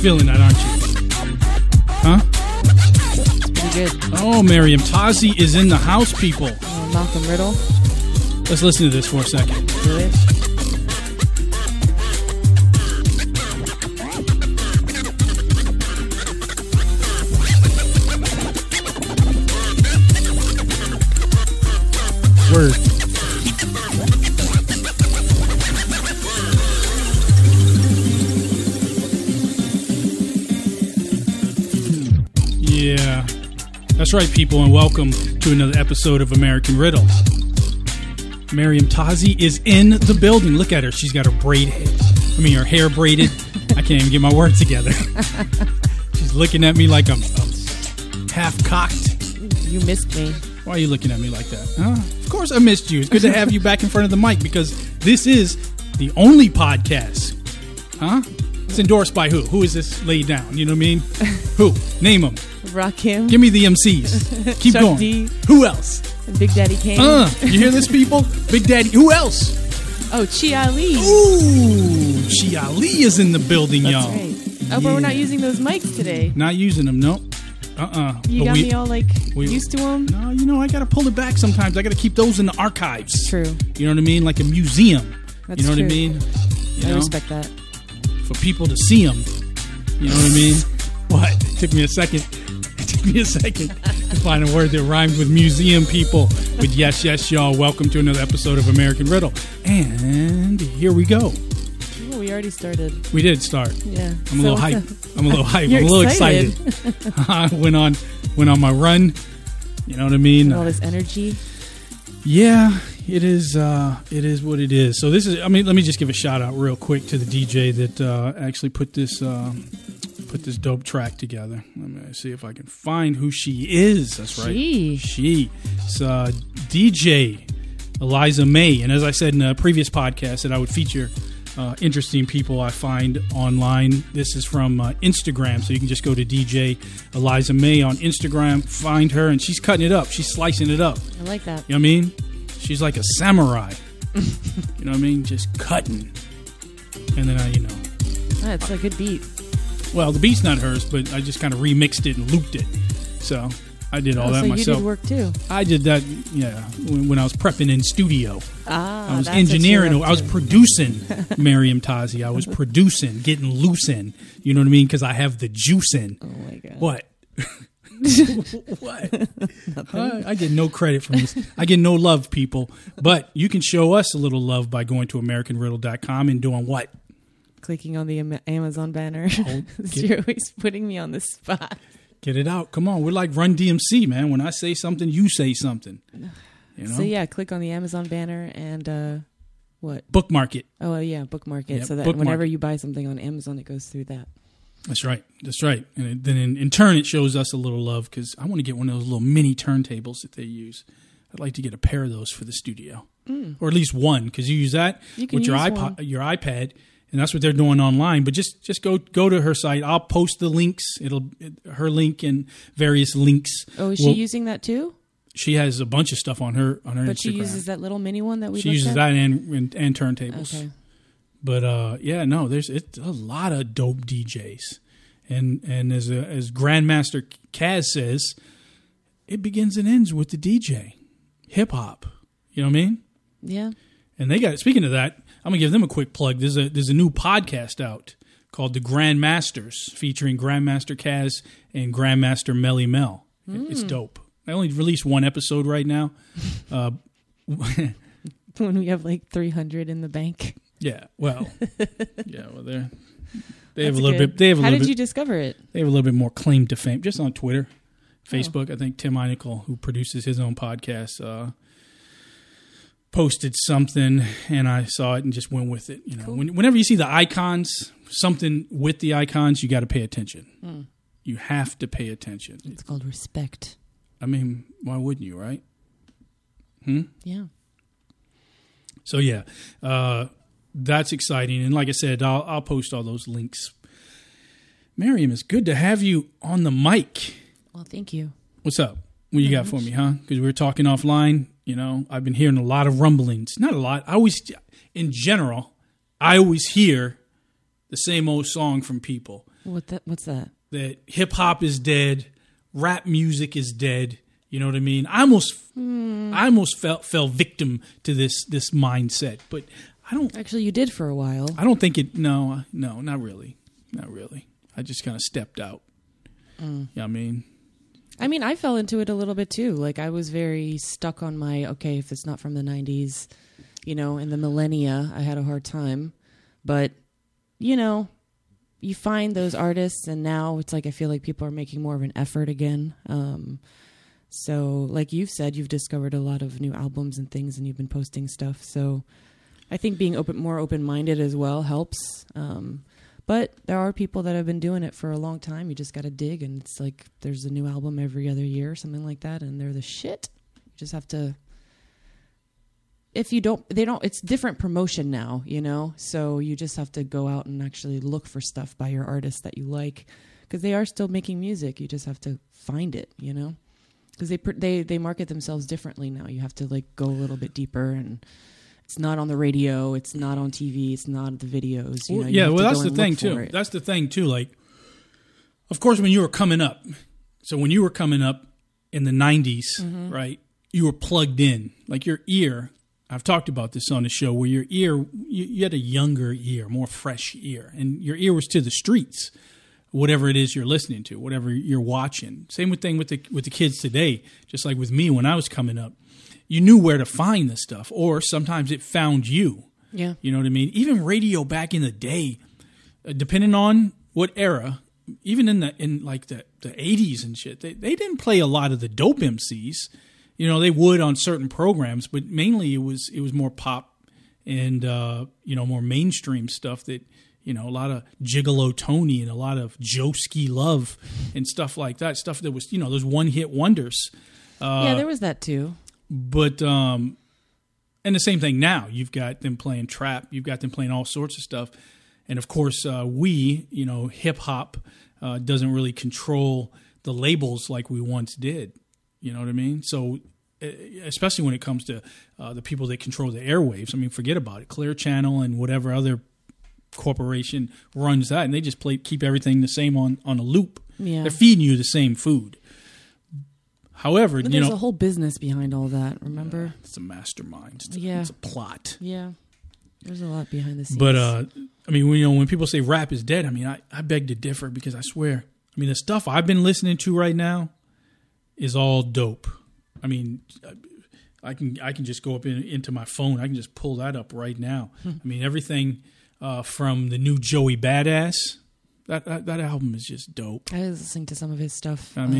Feeling that, aren't you? Huh? It's pretty good. Oh, Meriem Tazi is in the house, people. Malcolm Riddle. Let's listen to this for a second. Do it. Word. Yeah, that's right, people, and welcome to another episode of American Riddles. Meriem Tazi is in the building. Look at her; she's got her her hair braided. I can't even get my words together. She's looking at me like I'm half cocked. You missed me. Why are you looking at me like that? Huh? Of course I missed you. It's good to have you back in front of the mic because this is the only podcast. Huh? It's endorsed by who? Who is this laid down? You know what I mean? Who? Name them. Rakim. Give me the MCs. Keep going. D. Who else? Big Daddy Kane. You hear this, people? Big Daddy. Who else? Oh, Chi Ali. Ooh. Chi Ali is in the building, that's y'all. That's right. Oh, yeah. But we're not using those mics today. Not using them, nope. You but got me all used to them. No, I gotta pull it back sometimes. I gotta keep those in the archives. True. You know what I mean? Like a museum. That's you know true. What I mean? You I know? Respect that. For people to see them. You know what I mean? What? It took me a second to find a word that rhymes with museum, people. But yes, y'all. Welcome to another episode of American Riddle. And here we go. We already started. We did start. Yeah. I'm a little hype. I'm a little excited. I went on my run. You know what I mean? And all this energy. Yeah, it is what it is. So this is let me just give a shout out real quick to the DJ that actually put this dope track together. Let me see if I can find who she is. That's right. She. It's DJ Eliza May. And as I said in a previous podcast that I would feature interesting people I find online. This is from Instagram, so you can just go to DJ Eliza May on Instagram, find her, and she's cutting it up. She's slicing it up. I like that. You know what I mean? She's like a samurai. You know what I mean? Just cutting. And then That's a good beat. Well, the beat's not hers, but I just kind of remixed it and looped it. So I did all that so myself. You did work too. I did that, yeah. When I was prepping in studio, I was engineering. I was producing Meriem Tazi. I was producing, getting loose in. You know what I mean? Because I have the juice in. Oh my god! What? What? I get no credit from this. I get no love, people. But you can show us a little love by going to AmericanRiddle.com and doing what? Clicking on the Amazon banner. Oh, you're always putting me on the spot. Get it out. Come on. We're like Run DMC, man. When I say something, you say something. You know? So, yeah, click on the Amazon banner and what? Bookmark it. Oh, yeah, bookmark it. Yep, so that whenever you buy something on Amazon, it goes through that. That's right. And then in turn, it shows us a little love because I want to get one of those little mini turntables that they use. I'd like to get a pair of those for the studio. Mm. Or at least one because you use that with your iPod, your iPad. And that's what they're doing online. But just go to her site. I'll post the links. Her link and various links. Oh, is she using that too? She has a bunch of stuff on her Instagram. But she uses that little mini one that we. She uses at? That and turntables. Okay. But there's a lot of dope DJs, and as Grandmaster Kaz says, it begins and ends with the DJ, hip hop. You know what I mean? Yeah. And they got speaking of that. I'm going to give them a quick plug. There's a new podcast out called The Grand Masters featuring Grandmaster Kaz and Grandmaster Melly Mel. It's dope. I only released one episode right now. When we have 300 in the bank. Yeah. Well. Yeah. Well, they have a little bit. They have a little bit. How did you discover it? They have a little bit more claim to fame, just on Twitter, Facebook. I think Tim Einichel, who produces his own podcast, posted something and I saw it and just went with it. You know, cool. Whenever you see the icons, something with the icons, you got to pay attention. Mm. You have to pay attention. It's called respect. I mean, why wouldn't you, right? Yeah. So yeah, that's exciting. And like I said, I'll post all those links. Meriem, it's good to have you on the mic. Well, thank you. What's up? What you got for me, huh? Because we were talking offline. You know, I've been hearing a lot of rumblings. Not a lot. I always hear the same old song from people. What's that? That hip hop is dead. Rap music is dead. You know what I mean? I almost fell victim to this mindset, but I don't. Actually, you did for a while. I don't think it. No, not really. I just kind of stepped out. You know what I mean? I fell into it a little bit too. Like, I was very stuck on my, okay, if it's not from the 90s, you know, in the millennia, I had a hard time. But, you know, you find those artists, and now it's like I feel like people are making more of an effort again. So, like you've said, you've discovered a lot of new albums and things, and you've been posting stuff. So I think being more open-minded as well helps. But there are people that have been doing it for a long time. You just got to dig, and it's like there's a new album every other year or something like that, and they're the shit. You just have to... it's different promotion now, you know? So you just have to go out and actually look for stuff by your artists that you like, because they are still making music. You just have to find it, you know? Because they market themselves differently now. You have to, like, go a little bit deeper, and... It's not on the radio. It's not on TV. It's not at the videos. You know, that's the thing too. That's the thing too. Like, of course, when you were coming up in the 90s, right? You were plugged in. Like your ear. I've talked about this on the show where your ear, you had a younger ear, more fresh ear, and your ear was to the streets, whatever it is you're listening to, whatever you're watching. Same thing with the kids today. Just like with me when I was coming up. You knew where to find this stuff, or sometimes it found you. Yeah. You know what I mean? Even radio back in the day, depending on what era, even in the 80s and shit, they didn't play a lot of the dope MCs. You know, they would on certain programs, but mainly it was more pop and, you know, more mainstream stuff that, you know, a lot of Gigolo Tony and a lot of Joski Love and stuff like that. Stuff that was, you know, those one-hit wonders. Yeah, there was that too. But, and the same thing now, you've got them playing trap, you've got them playing all sorts of stuff. And of course, hip hop, doesn't really control the labels like we once did, you know what I mean? So especially when it comes to, the people that control the airwaves, forget about it, Clear Channel and whatever other corporation runs that. And they just keep everything the same on a loop. Yeah. They're feeding you the same food. However, but there's a whole business behind all that, remember? It's a mastermind. It's a plot. Yeah. There's a lot behind the scenes. But, when people say rap is dead, I beg to differ, because I swear, the stuff I've been listening to right now is all dope. I can just go up into my phone. I can just pull that up right now. Everything from the new Joey Badass, that album is just dope. I was listening to some of his stuff at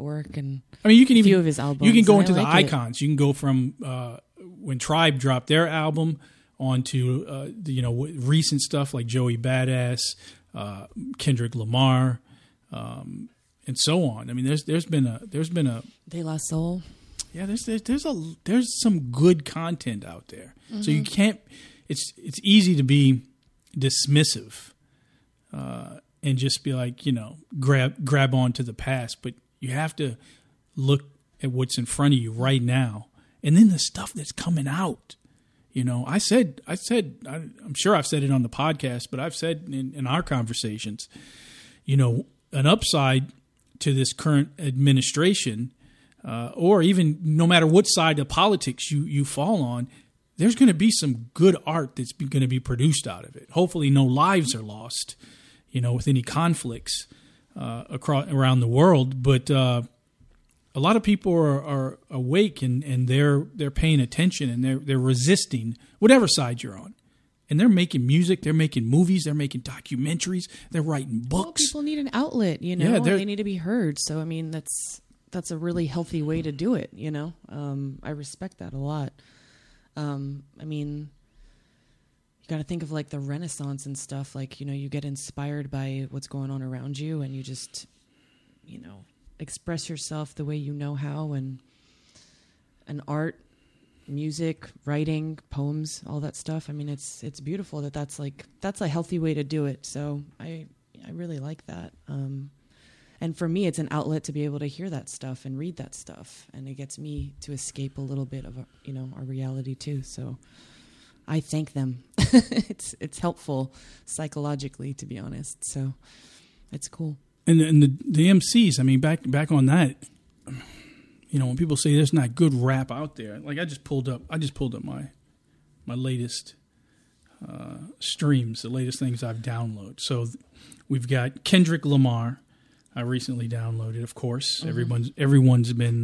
work, and you can even a few of his albums. You can go into the icons. It. You can go from when Tribe dropped their album onto recent stuff like Joey Badass, Kendrick Lamar, and so on. There's been a De La Soul. Yeah, there's some good content out there. Mm-hmm. So you can't. It's easy to be dismissive. And just be like, grab onto the past, but you have to look at what's in front of you right now, and then the stuff that's coming out. I'm sure I've said it on the podcast, but I've said in our conversations, an upside to this current administration, or even no matter what side of politics you fall on. There's going to be some good art that's going to be produced out of it. Hopefully no lives are lost, with any conflicts around the world. But a lot of people are awake and they're paying attention, and they're resisting whatever side you're on. And they're making music, they're making movies, they're making documentaries, they're writing books. Well, people need an outlet, and they need to be heard. So, that's a really healthy way to do it, I respect that a lot. You got to think of like the Renaissance and stuff, like, you get inspired by what's going on around you, and you just, express yourself the way you know how, and art, music, writing, poems, all that stuff. It's beautiful that's a healthy way to do it. So I really like that. And for me, it's an outlet to be able to hear that stuff and read that stuff. And it gets me to escape a little bit of, you know, our reality too. So I thank them. It's helpful psychologically, to be honest. So it's cool. And the MCs, I mean, back on that, you know, when people say there's not good rap out there, like I just pulled up my latest streams, the latest things I've downloaded. So we've got Kendrick Lamar. I recently downloaded, of course. Mm-hmm. Everyone's been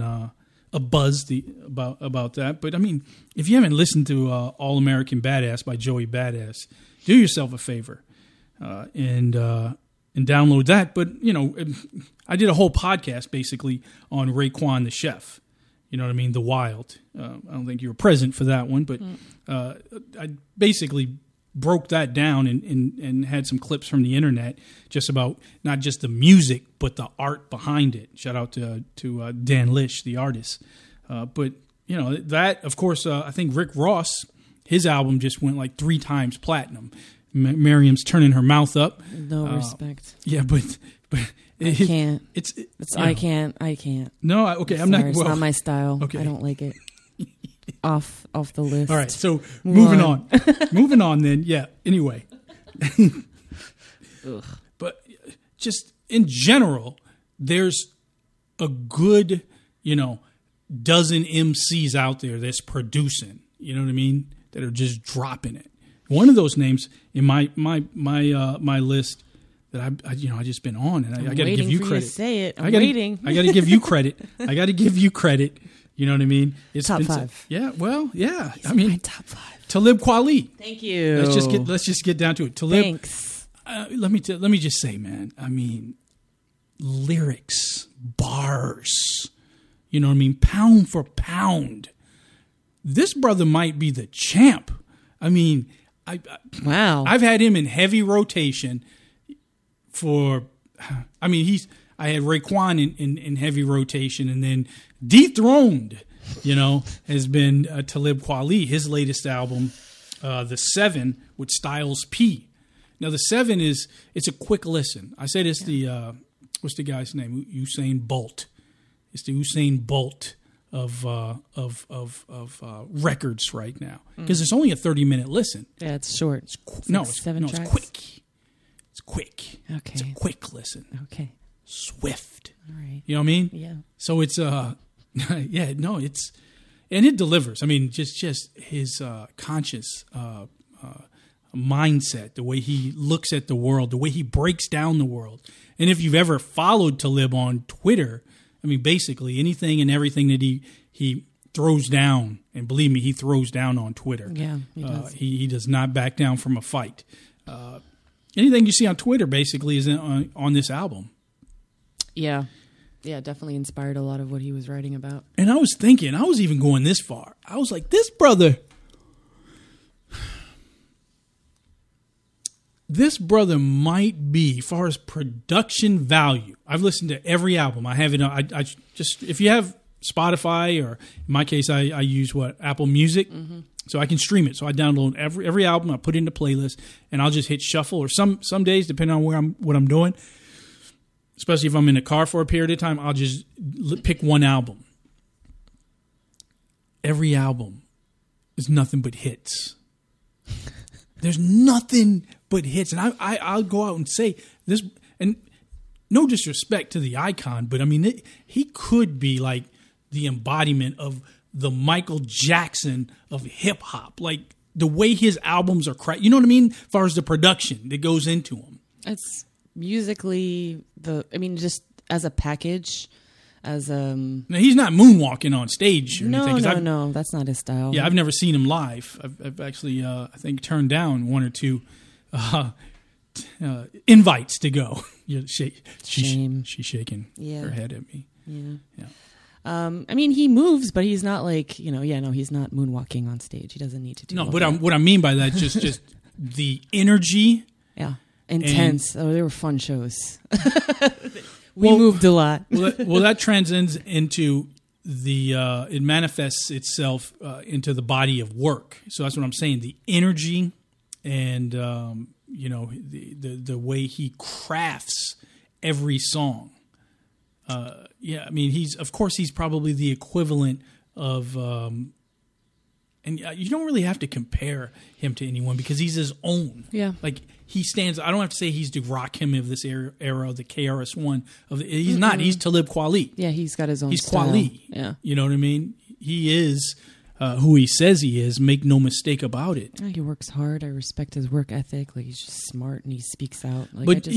abuzz about that. But I mean, if you haven't listened to All American Badass by Joey Badass, do yourself a favor and download that. But you know, I did a whole podcast basically on Raekwon the Chef. You know what I mean? The Wild. I don't think you were present for that one, but I basically broke that down and had some clips from the internet just about not just the music, but the art behind it. Shout out to Dan Lish, the artist. But, you know, that, of course, I think Rick Ross, his album just went like 3 times platinum. Miriam's turning her mouth up. No respect. Yeah, but I can't. It's I can't. No, okay, I'm not. Well, it's not my style. Okay. I don't like it. Off the list. All right, so moving on then. Yeah, anyway. Ugh. But just in general, there's a good, you know, dozen MCs out there that's producing, you know what I mean, that are just dropping it. One of those names in my list that I just been on, and I got to give you credit. You to say it. I'm waiting. I got to give you credit. You know what I mean? It's top 5. Yeah. Well, yeah. He's my top 5. Talib Kweli. Thank you. Let's just get down to it. Talib. Thanks. Let me just say, man. I mean, lyrics, bars. You know what I mean? Pound for pound, this brother might be the champ. I mean, wow. I've had him in heavy rotation for. I mean, he's. I had Raekwon in heavy rotation, and then dethroned, you know, has been Talib Kweli. His latest album, The Seven, with Styles P. Now, The Seven it's a quick listen. I said it's what's the guy's name? Usain Bolt. It's the Usain Bolt of records right now, because it's only a 30-minute listen. Yeah, it's short. It's 7 tracks. It's quick. Okay, it's a quick listen. Okay. Swift. All right. You know what I mean? Yeah. So it's and it delivers. I mean, just his conscious mindset, the way he looks at the world, the way he breaks down the world. And if you've ever followed Talib on Twitter, I mean, basically anything and everything that he throws down, and believe me, he throws down on Twitter. Yeah, he does. He does not back down from a fight. Anything you see on Twitter basically is on this album. Yeah, definitely inspired a lot of what he was writing about. And I was thinking, I was even going this far. I was like, this brother might be, as far as production value. I've listened to every album. I haven't. I just, if you have Spotify, or in my case, I use Apple Music, mm-hmm. so I can stream it. So I download every album, I put it into playlist, and I'll just hit shuffle, or some days, depending on what I'm doing. Especially if I'm in a car for a period of time, I'll just pick one album. Every album is nothing but hits. There's nothing but hits. And I'll go out and say this, and no disrespect to the icon, but I mean, he could be like the embodiment of the Michael Jackson of hip hop. Like the way his albums are crafted, you know what I mean? As far as the production that goes into them. It's... Musically, just as a package, now, he's not moonwalking on stage or anything. No, that's not his style. Yeah, I've never seen him live. I've actually, I think, turned down 1 or 2 invites to go. She's shaking her head at me. Yeah. He moves, but he's not like, he's not moonwalking on stage. He doesn't need to do. No, but what I mean by that is just the energy. Yeah. Intense. They were fun shows. We moved a lot. That transcends into it manifests itself into the body of work. So that's what I'm saying. The energy and, the way he crafts every song. Yeah, I mean, he's probably the equivalent of, and you don't really have to compare him to anyone because he's his own. Yeah. Like he stands, I don't have to say he's the Rakim of this era, the KRS-One of the, he's not, he's Talib Kweli. Yeah. He's got his own style. Kweli. Yeah. You know what I mean? He is who he says he is. Make no mistake about it. He works hard. I respect his work ethic. Like he's just smart and he speaks out. Like, but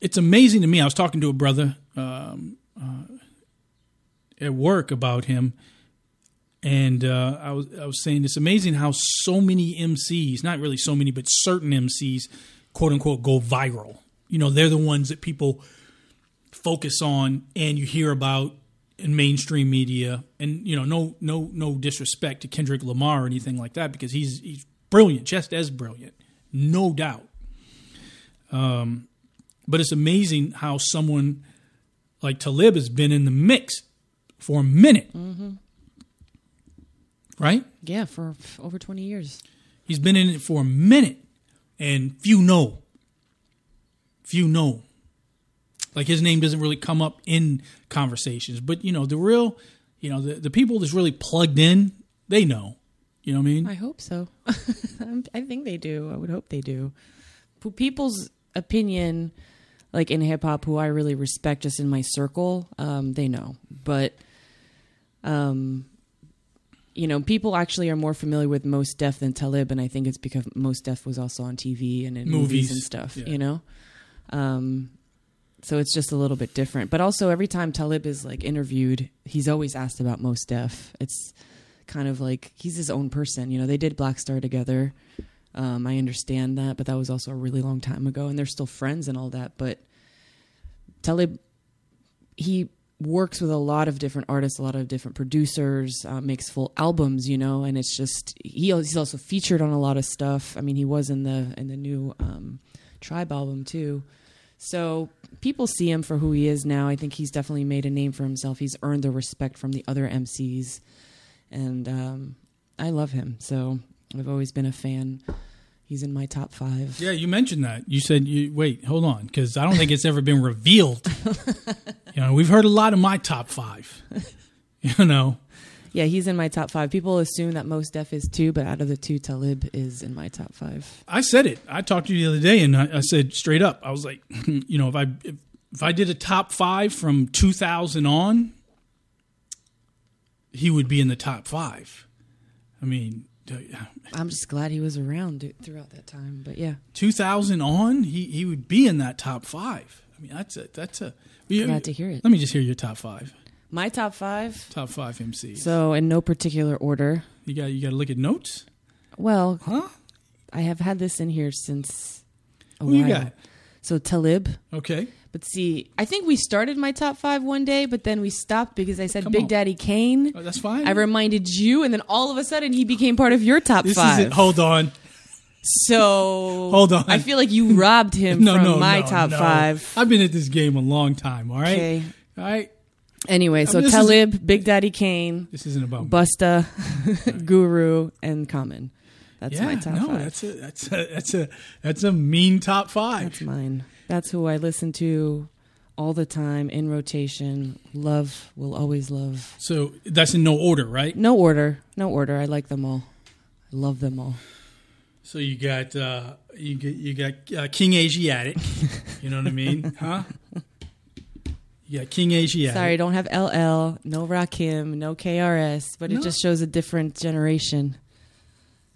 it's amazing to me. I was talking to a brother at work about him. And I was saying it's amazing how so many MCs, not really so many, but certain MCs, quote unquote, go viral. You know, they're the ones that people focus on and you hear about in mainstream media. And you know, no disrespect to Kendrick Lamar or anything like that, because he's brilliant, just as brilliant, no doubt. But it's amazing how someone like Talib has been in the mix for a minute. Mm-hmm. Right? Yeah, for over 20 years. He's been in it for a minute, and few know. Like, his name doesn't really come up in conversations. But, you know, the real, you know, the people that's really plugged in, they know. You know what I mean? I hope so. I think they do. I would hope they do. People's opinion, like in hip-hop, who I really respect just in my circle, they know. But... you know, people actually are more familiar with Mos Def than Talib, and I think it's because Mos Def was also on TV and in movies and stuff, yeah. You know? So it's just a little bit different. But also, every time Talib is, like, interviewed, he's always asked about Mos Def. It's kind of like he's his own person. You know, they did Black Star together. I understand that, but that was also a really long time ago, and they're still friends and all that. But Talib, he... works with a lot of different artists, a lot of different producers, makes full albums, you know, and it's just, he's also featured on a lot of stuff. I mean, he was in the new Tribe album too. So people see him for who he is now. I think he's definitely made a name for himself. He's earned the respect from the other MCs, and I love him. So I've always been a fan. He's in my top 5. Yeah, you mentioned that. You said, wait, hold on, because I don't think it's ever been revealed. You know, we've heard a lot of my top 5, you know. Yeah, he's in my top 5. People assume that Mos Def is 2, but out of the 2, Talib is in my top 5. I said it. I talked to you the other day, and I said straight up, I was like, you know, if I did a top 5 from 2000 on, he would be in the top 5. I mean... I'm just glad he was around throughout that time, but yeah, 2000 on, he would be in that top 5. I mean, that's a. Glad to hear it. Let me just hear your top 5. My top 5. Top 5 MCs. So in no particular order. You got to look at notes. Well, huh? I have had this in here since. A while. You got? So Talib. Okay. But see, I think we started my top 5 one day, but then we stopped because I said Big Daddy Kane. Oh, that's fine. I reminded you, and then all of a sudden he became part of your top 5. This is it. Hold on. So hold on. I feel like you robbed him from my top 5. I've been at this game a long time, all right? Okay. All right. Anyway, so Talib, Big Daddy Kane. This isn't about me. Busta, right. Guru, and Common. That's my top 5. That's a mean top 5. That's mine. That's who I listen to all the time, in rotation. Love, will always love. So that's in no order, right? No order. I like them all. I love them all. So you got King Asiatic. You know what I mean, huh? You got King Asiatic. Sorry, don't have LL, no Rakim, no KRS, but it just shows a different generation.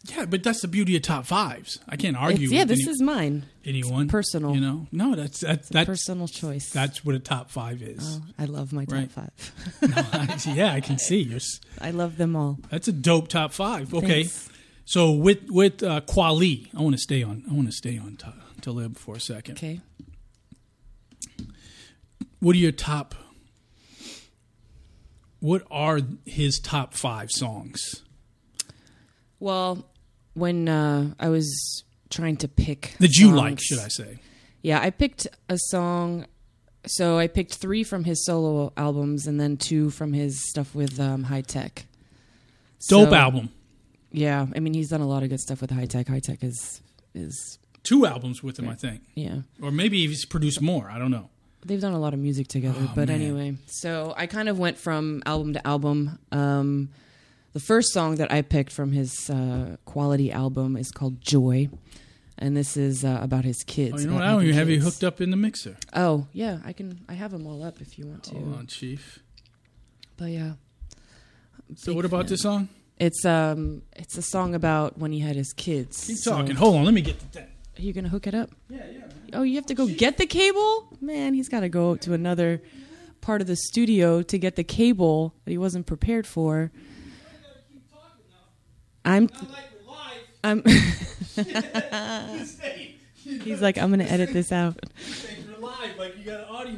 Yeah, but that's the beauty of top 5s. I can't argue. This is mine. Anyone it's personal, you know? No, that's a personal choice. That's what a top 5 is. Oh, I love my top 5. I can see. I love them all. That's a dope top 5. Okay, thanks. So with Kweli, I want to stay on Talib for a second. Okay. What are his top 5 songs? Well, when I was trying to pick that you like, should I say? Yeah, I picked a song. So I picked 3 from his solo albums and then 2 from his stuff with Hi-Tek. Dope album. Yeah, I mean, he's done a lot of good stuff with Hi-Tek. Hi-Tek is 2 albums with him, I think. Yeah. Or maybe he's produced more. I don't know. They've done a lot of music together, anyway. So I kind of went from album to album. The first song that I picked from his quality album is called Joy. And this is about his kids. Oh, you know what? I don't even have you hooked up in the mixer. Oh, yeah. I have them all up if you want to. Hold on, Chief. But yeah. So what about this song? It's a song about when he had his kids. Keep talking. Hold on. Let me get to that. Are you going to hook it up? Yeah. Man. Oh, you have to go get the cable? Man, he's got to go to another part of the studio to get the cable that he wasn't prepared for. I'm He's like, I'm going to edit this out.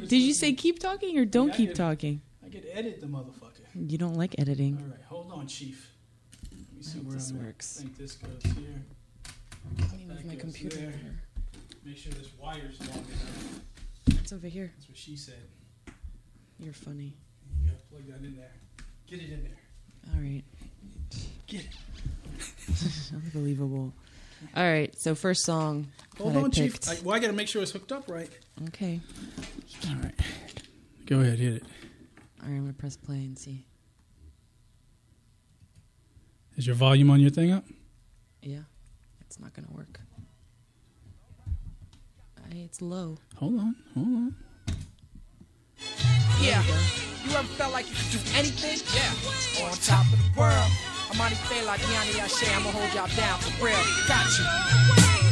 Did you say keep talking or don't keep talking? I could edit the motherfucker. You don't like editing. All right, hold on, Chief. Let me see where this works. I think this goes here. Let me move my computer over here. Make sure this wire's long enough. It's over here. That's what she said. You're funny. You gotta plug that in there. Get it in there. All right. Get it. Unbelievable. All right, so first song. Hold on, Chief. I gotta make sure it's hooked up right. Okay. All right. Go ahead, hit it. All right, I'm gonna press play and see. Is your volume on your thing up? Yeah. It's not going to work. It's low. Hold on. Yeah. You ever felt like you could do anything? Yeah. On top of the world. I'm on feel like Yanni Ashe. I'm going to hold y'all down for real. Got you.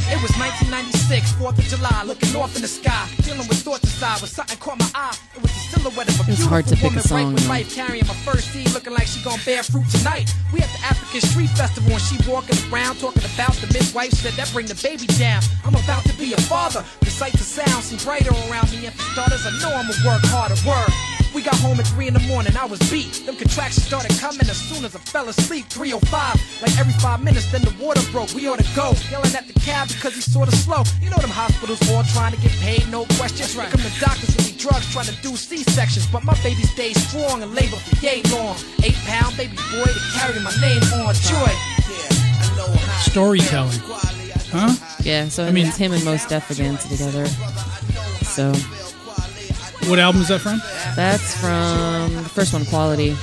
It was 1996, 4th of July, looking north in the sky, dealing with thoughts aside, when something caught my eye. It was the silhouette of a beautiful woman right with life, carrying my first seed, looking like she gonna bear fruit tonight. We at the African Street Festival, and she walking around, talking about the midwife, said that bring the baby down. I'm about to be a father. The sights and sounds seem brighter around me, and for starters, I know I'ma work harder, work. We got home at 3 in the morning, I was beat. Them contractions started coming as soon as I fell asleep. 3:05, like every 5 minutes, then the water broke. We ought to go, yelling at the cab because he's sort of slow. You know them hospitals all trying to get paid, no questions. Right. Come to doctors with me drugs, trying to do C-sections. But my baby stays strong and labor for yay long. 8-pound baby boy to carry my name on. Joy. Storytelling. Huh? Yeah, so it's him and Mos Def again together. So... What album is that from? That's from the first one, Quality.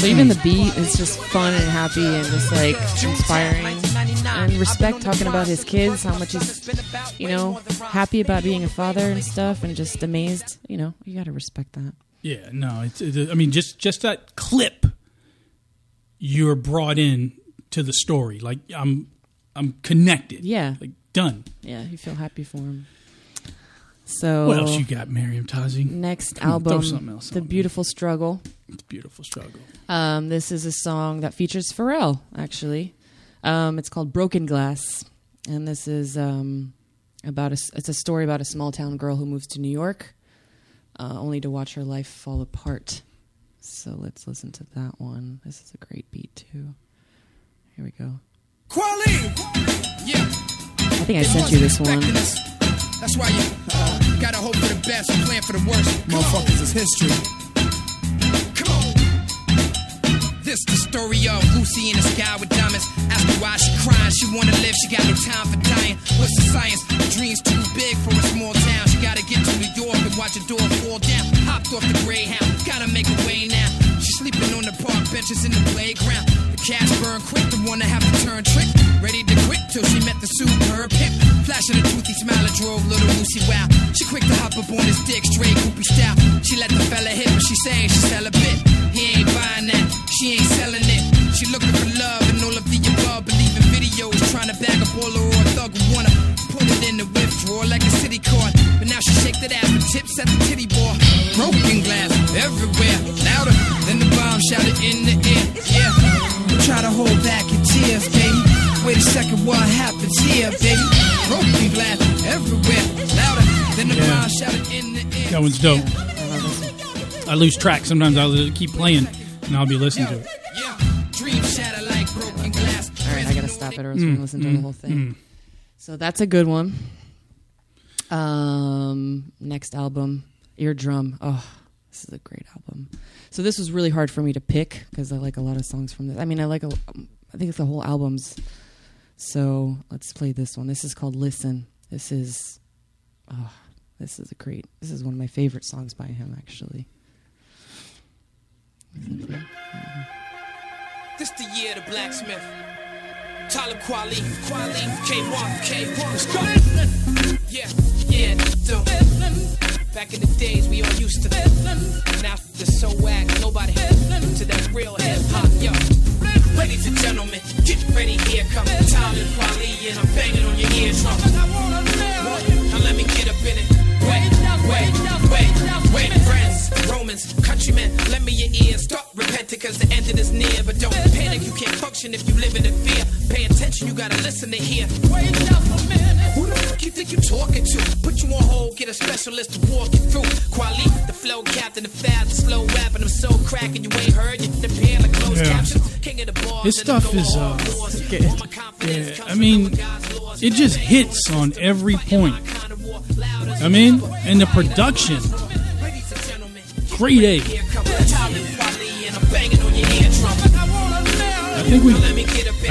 So even the beat is just fun and happy and just like inspiring. And Respect talking about his kids, how much he's, happy about being a father and stuff, and just amazed. You got to respect that. Yeah, no, just that clip. You're brought in to the story, like I'm connected. Yeah. Like, done. Yeah, you feel happy for him. So... What else you got, Meriem Tazi? Next album, The Beautiful Struggle. It's Beautiful Struggle. This is a song that features Pharrell, actually. It's called Broken Glass. And this is it's a story about a small-town girl who moves to New York, only to watch her life fall apart. So let's listen to that one. This is a great beat, too. Here we go. Quality. Yeah. I think I sent you this one. That's why you gotta hope for the best and plan for the worst. Motherfuckers is history. Come on. This the story of Lucy in the sky with diamonds. Ask me why she crying. She wanna live. She got no time for dying. What's the science? The dream's too big for a small town. She gotta get to New York and watch a door fall down. Hopped off the Greyhound. Gotta make a way now. She's sleeping on the park benches in the playground. Cash burn quick, the one that have to turn trick. Ready to quit till she met the superb hip. Flashing a toothy smile that drove little Lucy wild. She quick to hop up on his dick, straight goopy style. She let the fella hit, but she saying she sell a bit. He ain't buying that, she ain't selling it. She looking for love and all of the above. Believing videos, trying to bag up all her or a thug who wanna put it in the withdrawal like a city card. But now she shake that ass with tips at the titty bar. Broken glass everywhere, louder than the bomb shouted in the air. Yeah. Try to hold back your tears, baby. Wait a second, what happens here, baby? Broken glass everywhere, louder than the crowd shouted in the air. That one's dope. I lose track. Sometimes I'll keep playing, and I'll be listening to it. All right, I gotta stop it, or else we can listen to the whole thing. So that's a good one. Next album, Eardrum. Oh. This is a great album. So this was really hard for me to pick because I like a lot of songs from this. I think the whole album's So let's play this one. This is called Listen. This is one of my favorite songs by him, actually. This the year of the blacksmith. Talib Kweli, K1. Yeah, back in the days we all used to listen. Now it's so whack, nobody listen to that real hip hop, yo. Ladies and gentlemen, get ready, here comes Talib Kweli, and I'm banging on your eardrum. Now let me get up in it. Wait, friends, Romans, countrymen, lend me your ears. Stop repenting, cause the end of this near. But don't panic, you can't function if you live in the fear. Pay attention, you gotta listen to hear. Wait up a minute, who the fuck you think you talking to? Put you on hold, get a specialist to walk you through. Quali, the flow captain, the fast, the slow rap, and I'm so cracking. You ain't heard, you appear like closed captions. King of the bars, this stuff is, I mean, it just hits on every point. I mean, and the production, great A. I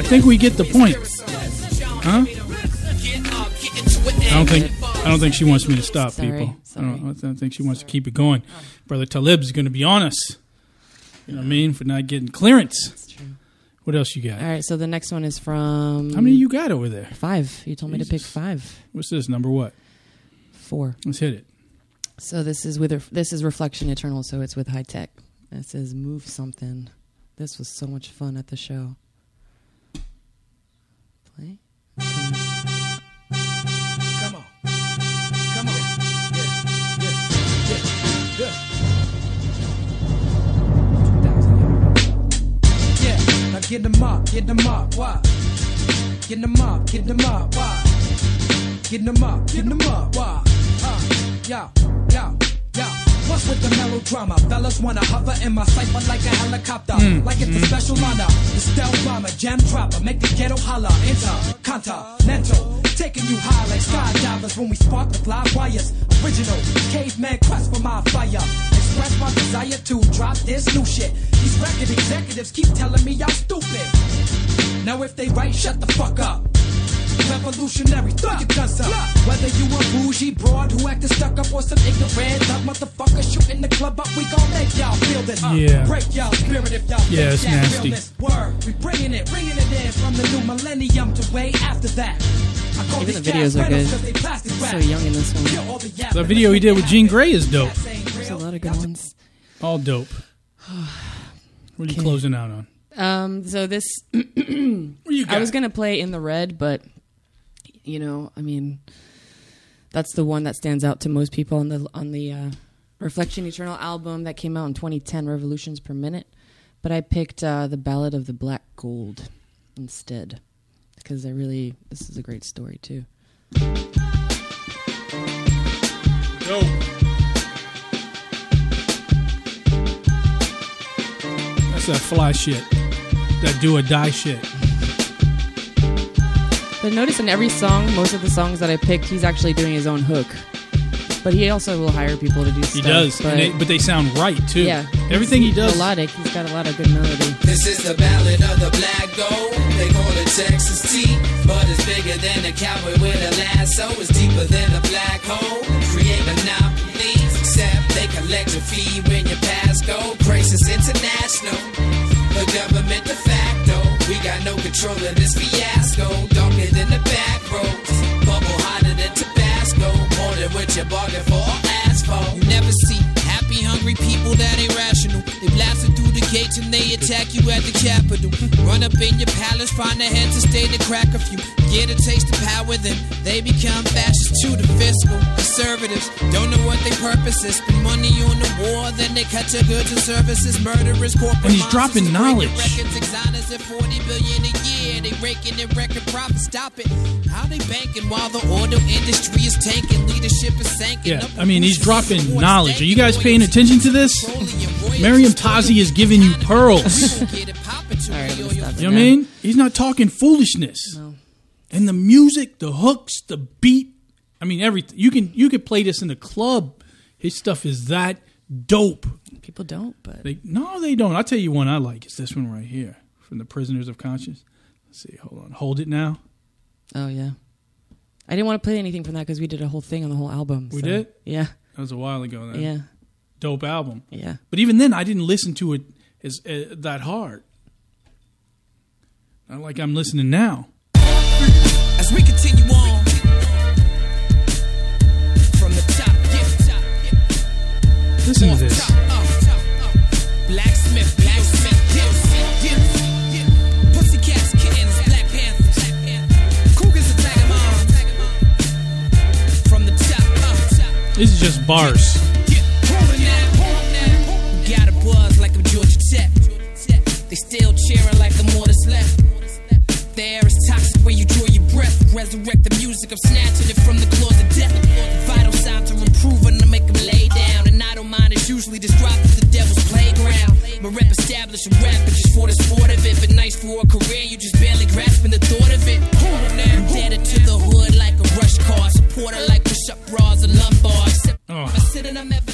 think we get the point, huh? I don't think she wants me to stop, people. I don't think she wants to keep it going. Brother Talib's going to be on us. You know what I mean? For not getting clearance. What else you got? All right, so the next one is from... How many you got over there? 5. You told me to pick 5. What's this? Number what? 4. Let's hit it. So this is Reflection Eternal, so it's with Hi-Tek. It says Move Something. This was so much fun at the show. Play. Come on. Yeah. Get them up, why? Get them up, why? Get them up, why? Yeah. What's with the melodrama? Fellas wanna hover in my cipher like a helicopter. Like it's a special honor. The stealth bomber, jam dropper, make the ghetto holler. Enter, continental, taking you high like skydivers. When we spark with live wires. Original, caveman quest for my fire. Express my desire to drop this new shit. These record executives keep telling me I'm stupid. Now if they right, shut the fuck up. Revolutionary, throw your guns up. Whether you a bougie broad who acted stuck up or some ignorant motherfucker shooting the club up, we gon' make y'all feel this. Break y'all spirit if y'all think it's that realness. Word, we bringing it in from the new millennium to way after that. Even the videos are good. So young in this one. The video he did with Jean Grey is dope. There's a lot of good ones. All dope. What are you closing out on? So this, I was gonna play In the Red, but you know, I mean, that's the one that stands out to most people on the Reflection Eternal album that came out in 2010, Revolutions Per Minute. But I picked the Ballad of the Black Gold instead because this is a great story too. Go. That's that fly shit. That do or die shit. But notice in every song, most of the songs that I picked, he's actually doing his own hook. But he also will hire people to do stuff. He does, but they sound right, too. Yeah. Everything he does. Melodic. He's got a lot of good melody. This is the Ballad of the Black Gold. They call it Texas tea. But it's bigger than a cowboy with a lasso. It's deeper than a black hole. Create monopoly. Except they collect a fee when your pass go. Crisis International. The government de facto, we got no control of this fiasco. Darker than the back roads, bubble hotter than Tabasco. More than what you bargain for or ask for. You never see happy, hungry people that ain't rational. They blasted through the gates and they attack you at the Capitol. Run up in your palace, find a head to stay to crack a few. Get a taste of power, then they become fascists too. The fiscal conservatives don't know what their purpose is. Spend money on the war, then they cut your goods and services. Murderers, corporate and he's dropping knowledge. Records, exoners at $40 billion a year. They raking in record profits. Stop it. How they banking while the auto industry is tanking? Leadership is sinking. Yeah, I mean, he's dropping knowledge. Are you guys paying attention to this? Meriem Tazi is giving you pearls. Right, you know what I mean? He's not talking foolishness. No. And the music, the hooks, the beat. I mean, everything. You can play this in the club. His stuff is that dope. People don't, but... They don't. I'll tell you one I like. It's this one right here from the Prisoners of Conscience. Let's see. Hold on. Hold It Now. Oh, yeah. I didn't want to play anything from that because we did a whole thing on the whole album. We did? Yeah. That was a while ago then. Yeah. Dope album. Yeah. But even then, I didn't listen to it as that hard. Not like I'm listening now. As we continue on. From the top, get top, get. Listen to this. Blacksmith, blacksmith. This is just bars. Got a buzz like I'm Georgia Tech. They still cheering like I'm all that's left. The air is toxic when you draw your breath. Resurrect the music, I'm snatching it from the claws of death. Vital signs are improving to make them lay down. And I don't mind, it's usually described as the devil's playground. My rep established and rap, but just for the sport of it. But nice for a career, you just barely grasping the thought of it. I'm headed to the hood like a rush car. Supporter like push-up bras and lumbar.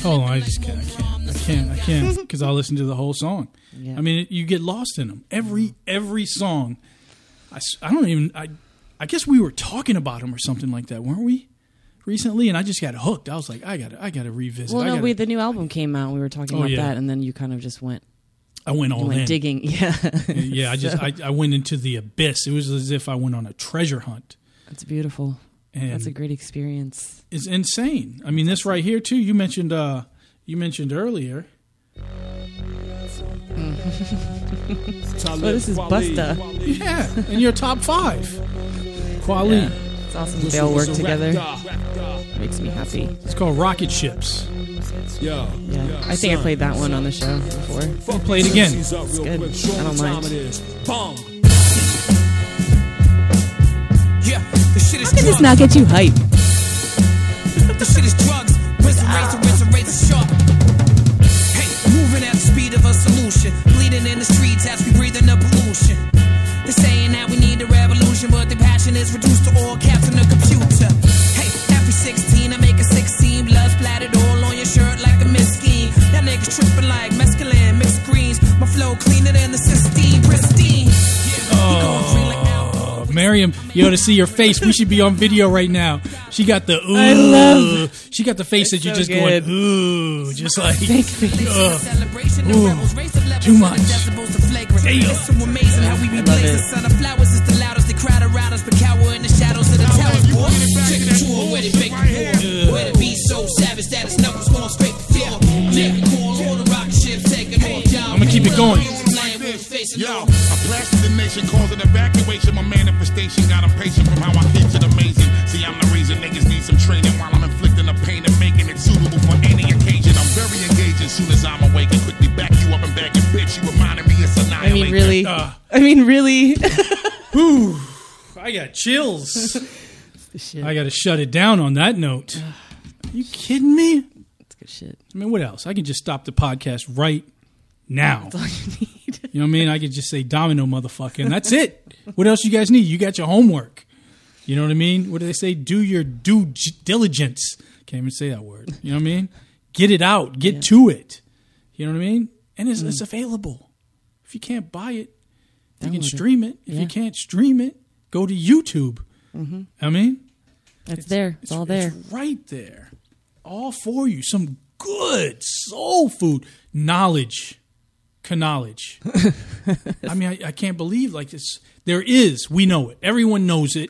Hold on, I can't because I'll listen to the whole song. Yeah. I mean, you get lost in them. Every song. I guess we were talking about them or something like that, weren't we? Recently, and I just got hooked. I was like, I gotta revisit. Well, no, the new album came out. And we were talking about that, and then you kind of just went. I went all in, digging. Yeah, yeah. I went into the abyss. It was as if I went on a treasure hunt. That's beautiful. And that's a great experience. It's insane. I mean, this right here too. You mentioned earlier. Well, this is Busta. Yeah, in your top 5. Kweli. Yeah. It's awesome that they all work together. Makes me happy. It's called Rocket Ships. Yeah. I think I played that one on the show before. We'll play it again. It's good. I don't mind. How can this not get you hype? This shit is drugs. Razor sharp. Hey, moving at the speed of a solution. Bleeding in the streets as we breathe in the pollution. They're saying that we need a revolution, but the passion is reduced to all caps in the computer. Hey, every 16 I make a 16, blood splattered all on your shirt like a misqueen. That niggas tripping like mescaline, mixed greens. My flow cleaner than the Sistine, pristine. Oh, Meriem, to see your face, we should be on video right now. She got the ooh. I love. She got the face that you're so just good. Going ooh, just like ooh, too much. It's so amazing how we be blazing. Sun of flowers is the loudest. They crowd around us, but cower in the shadows of the towers. Boy, check it to her where they make it more. Where the beat so savage that it's knuckles going straight to the floor. Make it call all the rocket ships, take it off, y'all. I'm gonna keep it going. Yo, I blasted the nation, caused an evacuation. My manifestation got impatient from how I hit it amazing. See, I'm the reason niggas need some training while I'm inflicting the pain and making it suitable for any occasion. I'm very engaged as soon as I'm awake and quickly back you up and back your bitch. You reminded me of Sinai. I mean, really? Ooh, I got chills. Good shit. I got to shut it down on that note. Are you kidding me? That's good shit. I mean, what else? I can just stop the podcast right now. That's all you need. You know what I mean? I could just say domino motherfucker, and that's it. What else you guys need? You got your homework. You know what I mean? What do they say? Do your due diligence. Can't even say that word. You know what I mean? Get it out. Get to it. You know what I mean? And it's available. If you can't buy it, you can stream it. If you can't stream it, go to YouTube. Mm-hmm. I mean, it's there. It's all there. It's right there. All for you. Some good soul food. Knowledge. I mean, I can't believe like this. There is. We know it. Everyone knows it.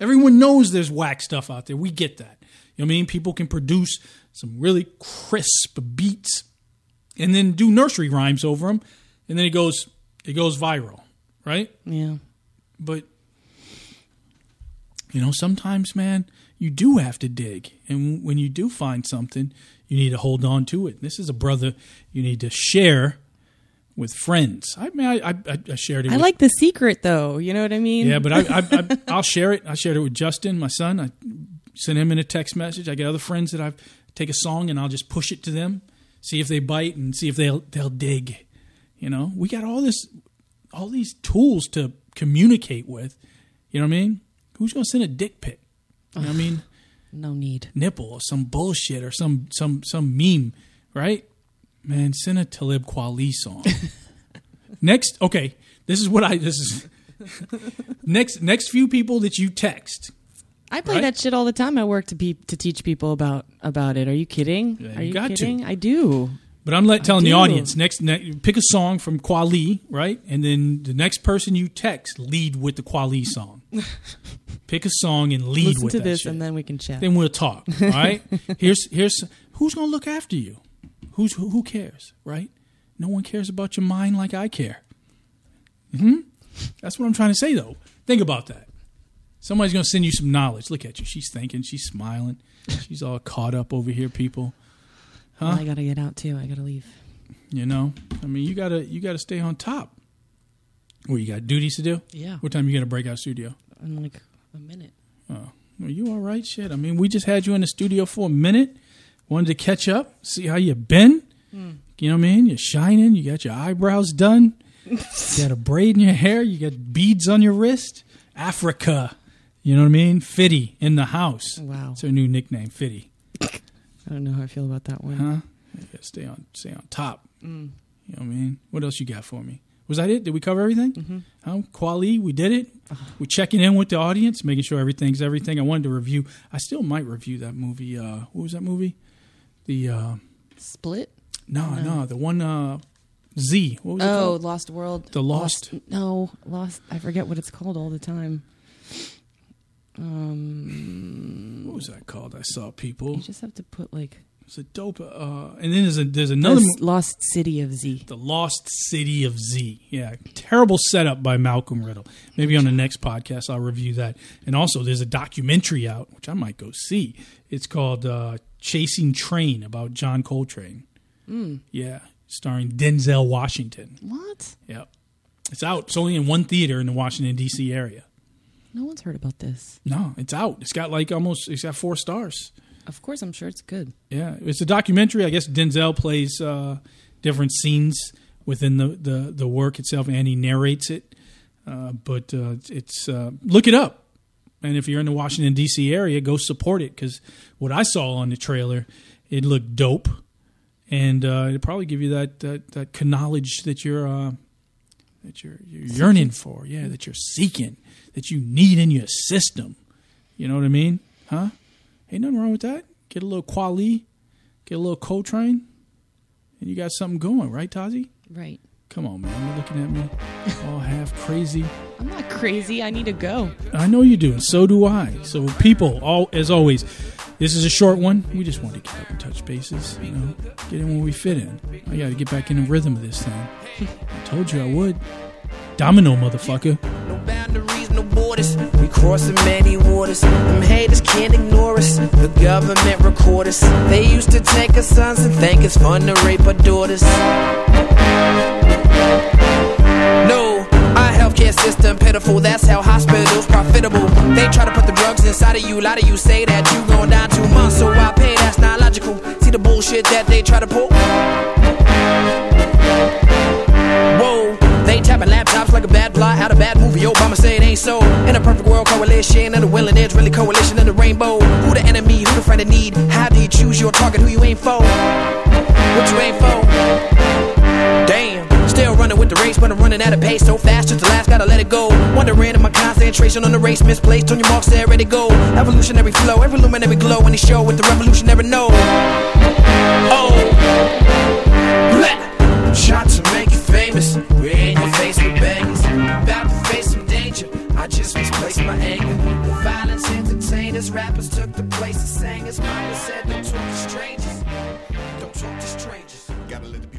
Everyone knows there's whack stuff out there. We get that. You know what I mean? People can produce some really crisp beats and then do nursery rhymes over them. And then it goes viral, right? Yeah. But, you know, sometimes, man, you do have to dig. And when you do find something, you need to hold on to it. This is a brother you need to share with friends. I mean, I shared it. I like The Secret, though. You know what I mean? Yeah, but I'll share it. I shared it with Justin, my son. I sent him in a text message. I got other friends that I take a song and I'll just push it to them, see if they bite and see if they'll dig. You know, we got all these tools to communicate with. You know what I mean? Who's going to send a dick pic? You know what I mean? No need. Nipple or some bullshit or some meme, right? Man, send a Talib Kweli song. Next, okay, this is what I this is Next few people that you text. I play that shit all the time. I work to teach people about it. Are you kidding? Yeah, you got kidding? To. I do. But I'm telling the audience, next, pick a song from Kweli, right? And then the next person you text, lead with the Kweli song. Pick a song and lead Listen with to that this shit. And then we can chat. Then we'll talk, all right? Here's who's going to look after you? Who cares, right? No one cares about your mind like I care. Mm-hmm. That's what I'm trying to say, though. Think about that. Somebody's going to send you some knowledge. Look at you. She's thinking. She's smiling. She's all caught up over here, people. Huh? Well, I got to get out, too. I got to leave. You know? I mean, you gotta stay on top. Well, you got duties to do? Yeah. What time you got to break out studio? In like a minute. Oh. Well, you all right? Shit. I mean, we just had you in the studio for a minute. Wanted to catch up, see how you been. You know what I mean? You're shining. You got your eyebrows done. You got a braid in your hair. You got beads on your wrist. Africa. You know what I mean? Fitty in the house. Wow. It's her new nickname, Fitty. I don't know how I feel about that one. Huh? You gotta stay on top. You know what I mean? What else you got for me? Was that it? Did we cover everything? Mm-hmm. Huh? Kweli, we did it. We're checking in with the audience, making sure everything's everything. I wanted to review. I still might review that movie. What was that movie? The Split? No, the one... Z. What was it called? Lost World. The Lost. No, Lost. I forget what it's called all the time. What was that called? I saw people. You just have to put like. It's a dope. And then there's another. Lost City of Z. The Lost City of Z. Yeah, terrible setup by Malcolm Riddle. Maybe on the next podcast I'll review that. And also there's a documentary out which I might go see. It's called Chasing Trane about John Coltrane. Yeah. Starring Denzel Washington. What? Yep. It's out. It's only in one theater in the Washington, D.C. area. No one's heard about this. No, it's out. It's got it's got 4 stars. Of course, I'm sure it's good. Yeah. It's a documentary. I guess Denzel plays different scenes within the work itself, and he narrates it. But it's look it up. And if you're in the Washington, D.C. area, go support it, because what I saw on the trailer, it looked dope. And it'll probably give you that knowledge that you're yearning for, that you're seeking, that you need in your system. You know what I mean? Huh? Ain't nothing wrong with that. Get a little Kweli, get a little Coltrane, and you got something going, right, Tazi? Right. Come on, man. You're looking at me all half crazy. I'm not crazy. I need to go. I know you do, and so do I. So, people, as always, this is a short one. We just want to get up and touch bases, you know, get in where we fit in. I got to get back in the rhythm of this thing. I told you I would. Domino, motherfucker. No boundaries, no borders. We crossing many waters. Them haters can't ignore us. The government record us. They used to take our sons and think it's fun to rape our daughters. No, our healthcare system pitiful. That's how hospitals profitable. They try to put the drugs inside of you. A lot of you say that you gon' die 2 months, so I pay. That's not logical. See the bullshit that they try to pull. Whoa, they tapping laptops like a bad plot out of bad movie. Obama say it ain't so. In a perfect world, coalition and the will and edge, really coalition and the rainbow. Who the enemy? Who the friend in need? How do you choose your target? Who you ain't for? What you ain't for? Damn. Still running with the race, but I'm running at a pace so fast, just the last, gotta let it go. Wondering if my concentration on the race misplaced. On your marks, there, ready to go. Evolutionary flow, every luminary glow. When they show with the revolutionary no. Oh, blah. Shot to make you famous. We ain't your face with bangers. About to face some danger. I just misplaced my anger. The violence entertainers, rappers took the place of singers. Mama said, don't talk to strangers. Don't talk to strangers. Gotta let the